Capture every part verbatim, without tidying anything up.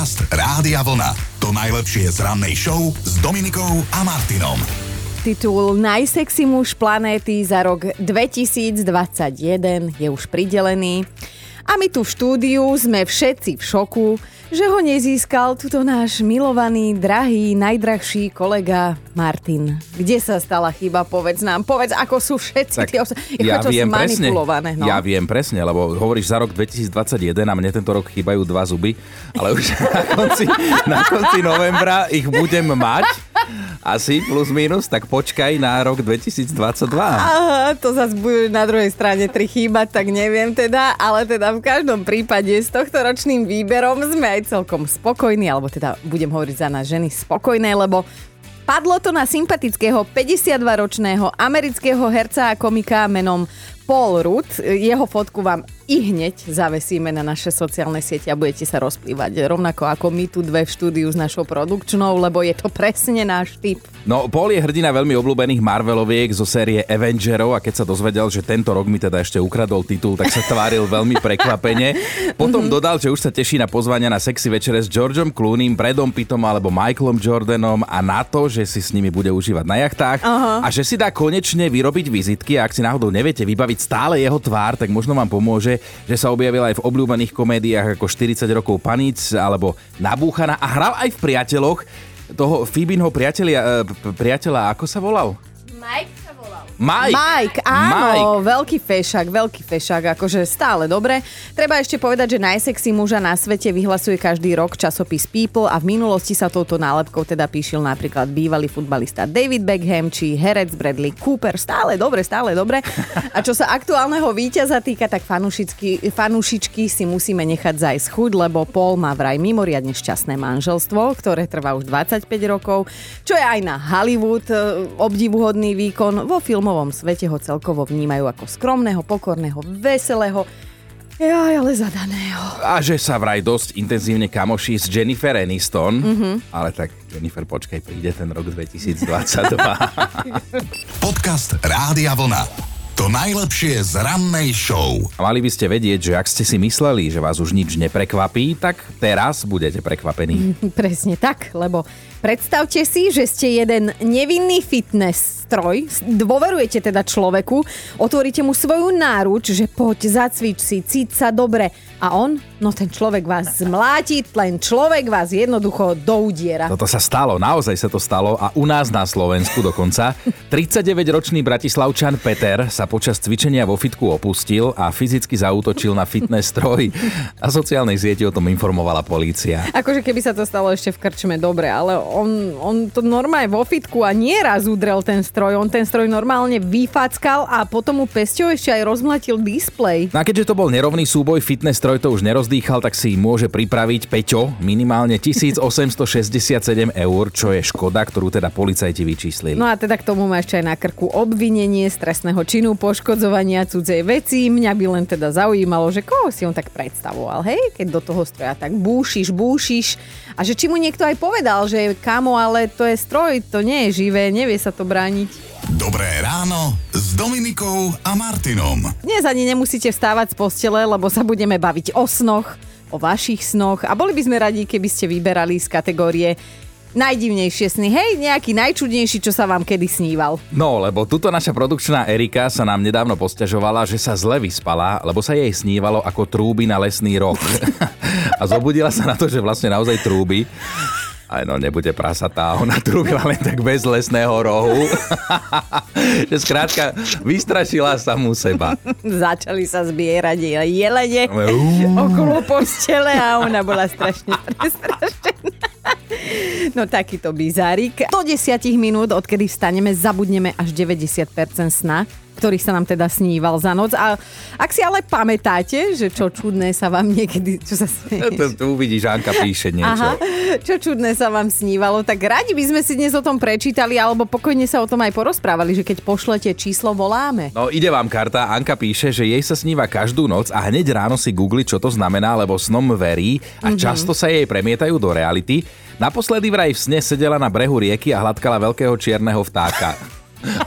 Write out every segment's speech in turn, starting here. Podcast Rádia Vlna. To najlepšie z rannej show s Dominikou a Martinom. Titul Najsexy muž planéty za rok dvetisícdvadsaťjeden je už pridelený. A my tu v štúdiu sme všetci v šoku, že ho nezískal tuto náš milovaný, drahý, najdrahší kolega Martin. Kde sa stala chyba? Povedz nám. Povedz, ako sú všetci tak, tie osoby. Ja viem presne, no? ja viem presne, lebo hovoríš za rok dvetisícdvadsaťjeden a mne tento rok chýbajú dva zuby, ale už na konci, na konci novembra ich budem mať. Asi plus minus, tak počkaj na rok dvetisícdvadsaťdva. Aha, to zase budú na druhej strane tri chýbať, tak neviem teda, ale teda v každom prípade s tohtoročným výberom sme aj celkom spokojní, alebo teda budem hovoriť za nás ženy spokojné, lebo padlo to na sympatického päťdesiatdvaročného amerického herca a komika menom Paul Rudd. Jeho fotku vám i hneď zavesíme na naše sociálne siete a budete sa rozplývať rovnako ako my tu dve v štúdiu s našou produkčnou, lebo je to presne náš typ. No, Paul je hrdina veľmi obľúbených Marveloviek zo série Avengerov a keď sa dozvedel, že tento rok mi teda ešte ukradol titul, tak sa tváril veľmi prekvapene. Potom dodal, že už sa teší na pozvania na sexy večere s Georgeom Clooneym, Bradom Pittom alebo Michaelom Jordanom a na to, že si s nimi bude užívať na jachtách uh-huh. a že si dá konečne vyrobiť vizitky a ak si náhodou neviete vybaviť stále jeho tvár, tak možno vám pomôže, že sa objavil aj v obľúbených komédiách ako štyridsať rokov paníc alebo Nabúchaná a hral aj v Priateľoch toho Phoebenho priateľa, priateľa, ako sa volal? Mike sa volal. Mike, Mike áno, Mike. veľký fešák, veľký fešák, akože stále dobre. Treba ešte povedať, že najsexy muža na svete vyhlasuje každý rok časopis People a v minulosti sa touto nálepkou teda píšil napríklad bývalý futbalista David Beckham či herec Bradley Cooper. Stále dobre, stále dobre. A čo sa aktuálneho víťaza týka, tak fanúšičky si musíme nechať zajsť chuť, lebo Paul má vraj mimoriadne šťastné manželstvo, ktoré trvá už dvadsaťpäť rokov, čo je aj na Hollywood obdivuhodný výkon. Vo filmovom svete ho celkovo vnímajú ako skromného, pokorného, veselého, jaj, ale zadaného. A že sa vraj dosť intenzívne kamoší s Jennifer Aniston, mm-hmm. ale tak Jennifer, počkaj, príde ten rok dvetisícdvadsaťdva. Podcast Rádia Vlna. To najlepšie z rannej show. A mali by ste vedieť, že ak ste si mysleli, že vás už nič neprekvapí, tak teraz budete prekvapení. Mm, presne tak, lebo predstavte si, že ste jeden nevinný fitness stroj, dôverujete teda človeku, otvoríte mu svoju náruč, že poď, zacvič si, cíť sa dobre. A on, no ten človek vás zmláti, len človek vás jednoducho doudiera. Toto sa stalo, naozaj sa to stalo a u nás na Slovensku dokonca. tridsaťdeväťročný bratislavčan Peter sa počas cvičenia vo fitku opustil a fyzicky zaútočil na fitness stroj. Na sociálnej sieti o tom informovala polícia. Akože keby sa to stalo ešte v krčme, dobre, ale on, on to normálne vo fitku a nieraz udrel ten stroj. On ten stroj normálne vyfackal a potom mu pesťou ešte aj rozmlatil displej. No a keďže to bol nerovný súboj, fitness stroj to už nerozdýchal, tak si môže pripraviť Peťo minimálne tisícosemstošesťdesiatsedem eur, čo je škoda, ktorú teda policajti vyčíslili. No a teda k tomu má ešte aj na krku obvinenie z trestného činu poškodzovania cudzej veci. Mňa by len teda zaujímalo, že koho si on tak predstavoval, hej? Keď do toho stroja tak búšiš, búšiš a že či mu niekto aj povedal, že kamo, ale to je stroj, to nie je živé, nevie sa to brániť. Dobré ráno s Dominikou a Martinom. Dnes ani nemusíte vstávať z postele, lebo sa budeme baviť o snoch, o vašich snoch a boli by sme radi, keby ste vyberali z kategórie najdivnejšie sny, hej, nejaký najčudnejší, čo sa vám kedy sníval. No, lebo tuto naša produkčná Erika sa nám nedávno posťažovala, že sa zle vyspala, lebo sa jej snívalo ako trúby na lesný roh. A zobudila sa na to, že vlastne naozaj trúby. Aj no, nebude prasatá, ona trúbila len tak bez lesného rohu. Že skrátka, vystrašila samú seba. Začali sa zbierať jelene okolo postele a ona bola strašne prestrašená. No takýto bizárik. Do desať minút, odkedy vstaneme, zabudneme až deväťdesiat percent sna, ktorý sa nám teda sníval za noc. A ak si ale pamätáte, že čo čudné sa vám niekedy... Čo sa snieš? To uvidíš, Anka píše niečo. Aha, čo čudné sa vám snívalo, tak radi by sme si dnes o tom prečítali, alebo pokojne sa o tom aj porozprávali, že keď pošlete číslo, voláme. No ide vám karta, Anka píše, že jej sa sníva každú noc a hneď ráno si googli, čo to znamená, lebo snom verí a mm-hmm. často sa jej premietajú do reality. Naposledy vraj v sne sedela na brehu rieky a hladkala veľkého čierneho vtáka.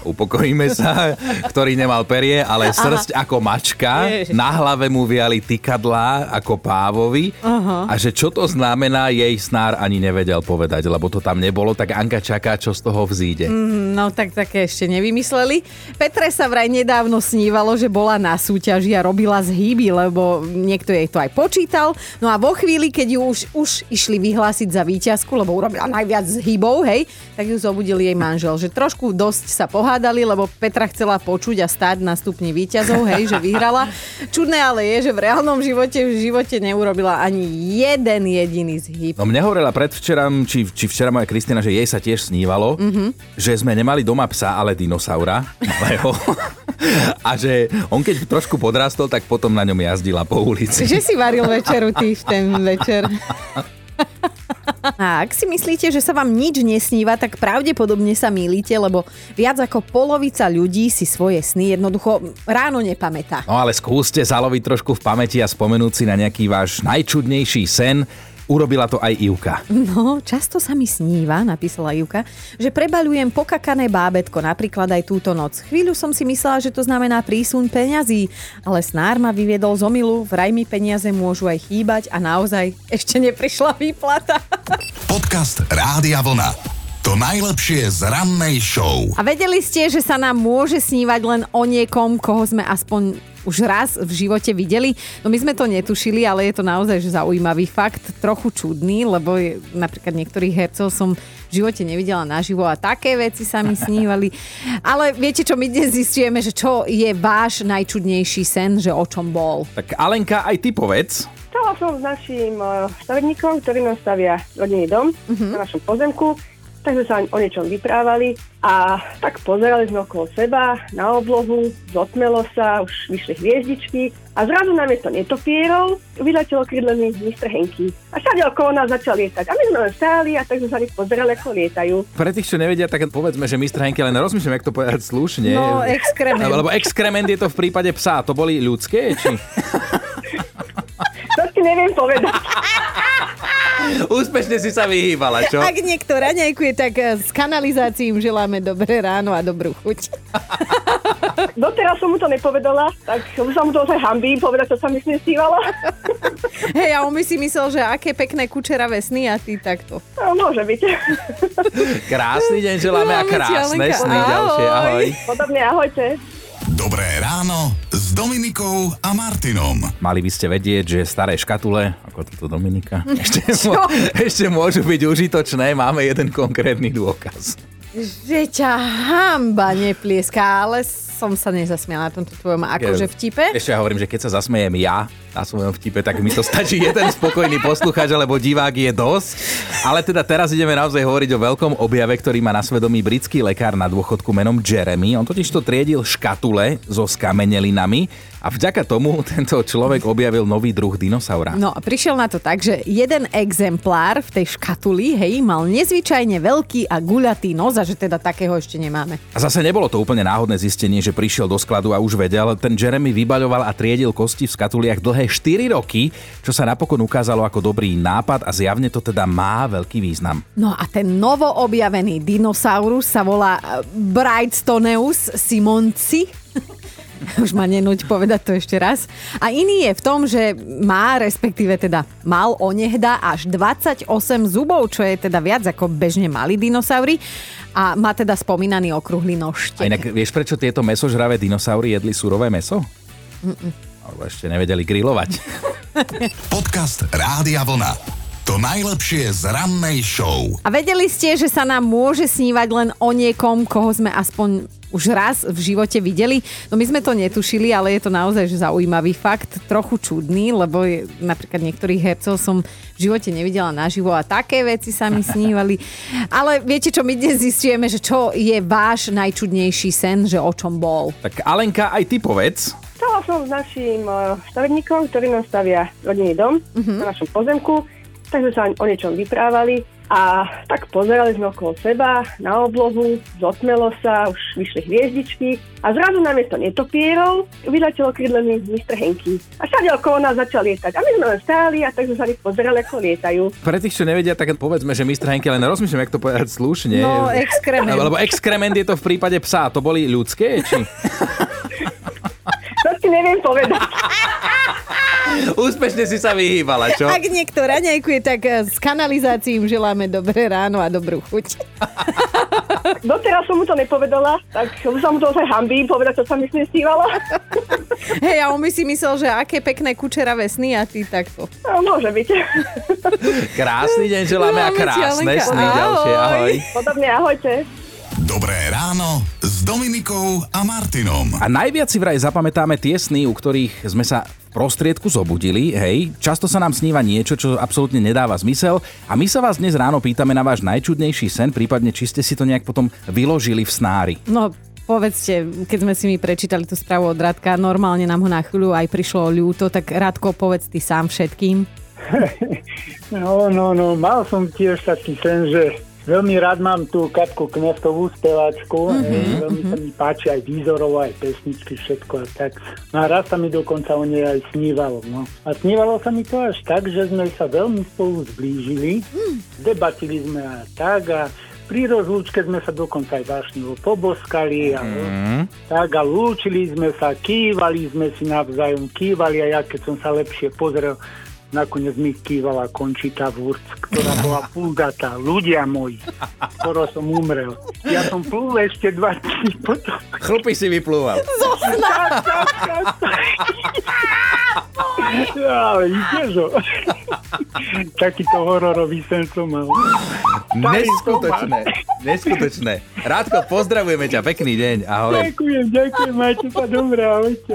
upokojíme sa, ktorý nemal perie, ale srst ako mačka, Ježiš. Na hlave mu viali tykadlá ako pávovi. Aha. A že čo to znamená, jej snár ani nevedel povedať, lebo to tam nebolo, tak Anka čaká, čo z toho vzíde. Mm, no tak také ešte nevymysleli. Petre sa vraj nedávno snívalo, že bola na súťaži a robila zhyby, lebo niekto jej to aj počítal. No a vo chvíli, keď ju už, už išli vyhlásiť za víťazku, lebo urobila najviac zhybov, hej, tak ju zobudil jej manžel, že trošku dosť sa pohádali, lebo Petra chcela počuť a stáť na stupni víťazov, hej, že vyhrala. Čudné ale je, že v reálnom živote v živote neurobila ani jeden jediný zhyb. No mne hovorila predvčeram, či, či včera moja Kristina, že jej sa tiež snívalo, mm-hmm. že sme nemali doma psa, ale dinosaura. Malého. A že on keď trošku podrastol, tak potom na ňom jazdila po ulici. Že si varil večeru ty v ten večer. A ak si myslíte, že sa vám nič nesníva, tak pravdepodobne sa mýlite, lebo viac ako polovica ľudí si svoje sny jednoducho ráno nepamätá. No ale skúste zaloviť trošku v pamäti a spomenúť si na nejaký váš najčudnejší sen. Urobila to aj Ivka. No, často sa mi sníva, napísala Ivka, že prebaľujem pokakané bábätko, napríklad aj túto noc. Chvíľu som si myslela, že to znamená prísun peňazí, ale snár ma vyviedol z omylu, vraj mi peniaze môžu aj chýbať a naozaj ešte neprišla výplata. Podcast Rádia Vlna. To najlepšie z rannej show. A vedeli ste, že sa nám môže snívať len o niekom, koho sme aspoň už raz v živote videli? No my sme to netušili, ale je to naozaj zaujímavý fakt. Trochu čudný, lebo je, napríklad niektorých hercov som v živote nevidela naživo a také veci sa mi snívali. Ale viete čo, my dnes zistujeme, že čo je váš najčudnejší sen, že o čom bol. Tak Alenka, aj ty povedz. Stala som s našim stavebníkom, ktorý nám stavia rodinný dom uh-huh. na našom pozemku. Takže sa o niečom vyprávali a tak pozerali sme okolo seba na oblohu, zotmelo sa, už vyšli hviezdičky a zrazu namiesto netopierov vyletel okrídlený mister Henky. A všade okolo nás začal lietať. A my sme len stáli a tak sme sa pozerali, ako lietajú. Pre tých, čo nevedia, tak povedzme, že mister Henky, len rozmýšľam, jak to povedať slušne. No, exkrement. Lebo exkrement je to v prípade psa. To boli ľudské, či? To si neviem povedať. Úspešne si sa vyhýbala, čo? Ak niekto raňajkuje, tak s kanalizáciím želáme dobré ráno a dobrú chuť. Doteraz som mu to nepovedala, tak už som mu to ozaj hanbím povedať, čo sa mi snívala. Hej, a on by si myslel, že aké pekné kučeravé sny a ty takto. No, môže byť. Krásny deň želáme no, a krásne sny ahoj. Ďalšie. Ahoj. Podobne, ahojte. Dobré ráno s Dominikou a Martinom. Mali by ste vedieť, že staré škatule, ako toto Dominika, ešte, mô, ešte môžu byť užitočné. Máme jeden konkrétny dôkaz. Že ťa hamba neplieská, ale som sa nezasmiala na tomto tvojom akože vtipe. Ešte ja hovorím, že keď sa zasmejem ja na svojom vtipe, tak mi to stačí jeden spokojný poslucháč, alebo divák je dosť. Ale teda teraz ideme naozaj hovoriť o veľkom objave, ktorý má na svedomí britský lekár na dôchodku menom Jeremy. On totiž to triedil škatule so skamenelinami a vďaka tomu tento človek objavil nový druh dinosaura. No a prišiel na to tak, že jeden exemplár v tej škatuli, hej, mal nezvyčajne veľký a guľatý nos a že teda takého ešte nemáme. A zase nebolo to úplne náhodné zistenie, že prišiel do skladu a už vedel. Ten Jeremy vybaľoval a triedil kosti v škatuliach dlhé štyri roky, čo sa napokon ukázalo ako dobrý nápad a zjavne to teda má veľký význam. No a ten novo objavený dinosaurus sa volá Brightstoneus simonci. Už ma nenúť povedať to ešte raz. A iný je v tom, že má, respektíve teda mal onehda až dvadsaťosem zubov, čo je teda viac ako bežne mali dinosaury. A má teda spomínaný okrúhly nožtek. A inak vieš, prečo tieto mäsožravé dinosaury jedli surové mäso? Alebo ešte nevedeli grilovať. Podcast Rádia Vlna. To najlepšie z rannej show. A vedeli ste, že sa nám môže snívať len o niekom, koho sme aspoň už raz v živote videli? No my sme to netušili, ale je to naozaj zaujímavý fakt. Trochu čudný, lebo je, napríklad niektorých hercov som v živote nevidela naživo a také veci sa mi snívali. Ale viete čo, my dnes zistujeme, že čo je váš najčudnejší sen, že o čom bol. Tak Alenka, aj ty povedz. Stala som s našim stavebníkom, ktorý nám stavia rodinný dom uh-huh. na našom pozemku. Takže sa o niečom vyprávali A tak pozerali sme okolo seba na oblohu, zotmelo sa, už vyšli hviezdičky a zrazu namiesto netopierov vyletelo krídlený mister Henky. A všade okolo nás začal lietať. A my sme len stáli a tak sme sa pozerali, ako lietajú. Pre tých, čo nevedia, tak povedzme, že mister Henky, len rozmýšľam, jak to povedať slušne. No, exkrement. Lebo exkrement je to v prípade psa. To boli ľudské, či? To si neviem povedať. Úspešne si sa vyhýbala, čo? Ak niekto raňajkuje, tak s kanalizáciím želáme dobré ráno a dobrú chuť. Doteraz som mu to nepovedala, tak už sa mu to ozaj hanbím povedať, čo sa mi snestívalo. Hej, a on by si myslel, že aké pekné kučeravé sny a ty takto. No, môže byť. Krásny deň želáme no, a krásne sny ďalšie. Ahoj. Podobne, ahojte. Dobré ráno s Dominikou a Martinom. A najviac si vraj zapamätáme tie sny, u ktorých sme sa v prostriedku zobudili, hej. Často sa nám sníva niečo, čo absolútne nedáva zmysel a my sa vás dnes ráno pýtame na váš najčudnejší sen, prípadne či ste si to nejak potom vyložili v snári. No, povedzte, keď sme si mi prečítali tú správu od Radka, normálne nám ho na chvíľu aj prišlo ľúto, tak Radko, povedz ty sám všetkým. No, no, no, mal som tiež taký sen, že veľmi rád mám tú Katku Kneftovú speváčku, mm-hmm, e, veľmi mm-hmm. sa mi páči aj výzorov, aj pesničky, všetko a tak. No a raz sa mi dokonca o nej aj snívalo. No. A snívalo sa mi to až tak, že sme sa veľmi spolu zblížili, mm. debatili sme a tak a pri rozlúčke sme sa dokonca aj vášnivo poboskali a mm. tak a lúčili sme sa, kývali sme si navzájom, kývali a ja keď som sa lepšie pozrel, nakoniec mi kývala Končita Wurst, ktorá bola púdatá. Ľudia moji, skoro som umrel. Ja som plúl ešte dva dní potom. Chlupy si vyplúval. Zosná! Ale ideš ho. Takýto hororový sen som mal. Neskutočné, neskutočné. Rádko, pozdravujeme ťa, pekný deň, ahoj. Ďakujem, ďakujem, majte sa dobré, ahojte.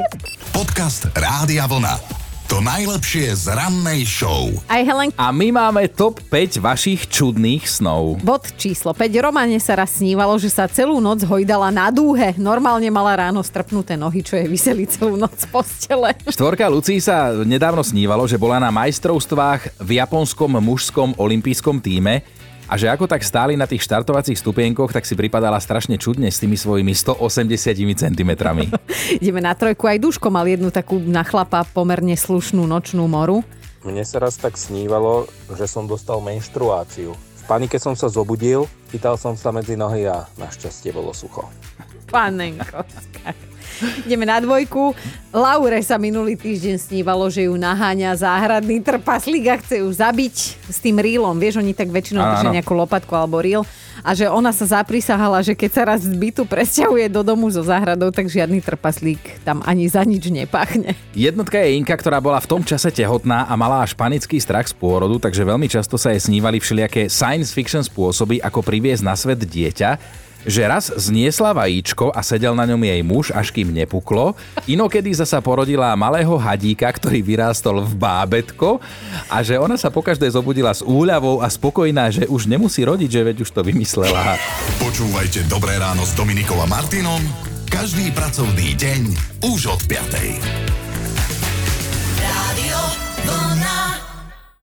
Podcast Rádia Vlna. To najlepšie z rannej show. Aj Helen. A my máme top päť vašich čudných snov. Bod číslo päť. Romane sa raz snívalo, že sa celú noc hojdala na dúhe. Normálne mala ráno strpnuté nohy, čo jej viseli celú noc v postele. Štvorka Lucii sa nedávno snívalo, že bola na majstrovstvách v japonskom mužskom olympijskom tíme. A že ako tak stáli na tých štartovacích stupienkoch, tak si pripadala strašne čudne s tými svojimi stoosemdesiat centimetrov. Ideme na trojku. Aj Duško mal jednu takú na chlapa pomerne slušnú nočnú moru. Mne sa raz tak snívalo, že som dostal menštruáciu. V panike som sa zobudil, chytal som sa medzi nohy a našťastie bolo sucho. Panenko. Ideme na dvojku. Laure sa minulý týždeň snívalo, že ju naháňa záhradný trpaslík a chce ju zabiť s tým rýlom. Vieš, oni tak väčšinou držia nejakú lopatku alebo rýl. A že ona sa zaprisahala, že keď sa raz z bytu presťahuje do domu so záhradou, tak žiadny trpaslík tam ani za nič nepachne. Jednotka je Inka, ktorá bola v tom čase tehotná a mala až panický strach z pôrodu, takže veľmi často sa jej snívali všelijaké science fiction spôsoby, ako priviesť na svet dieťa. Že raz zniesla vajíčko a sedel na ňom jej muž, až kým nepuklo. Inokedy zasa porodila malého hadíka, ktorý vyrástol v bábätko a že ona sa pokaždé zobudila s úľavou a spokojná, že už nemusí rodiť, že veď už to vymyslela. Počúvajte Dobré ráno s Dominikou a Martinom každý pracovný deň už od piatej.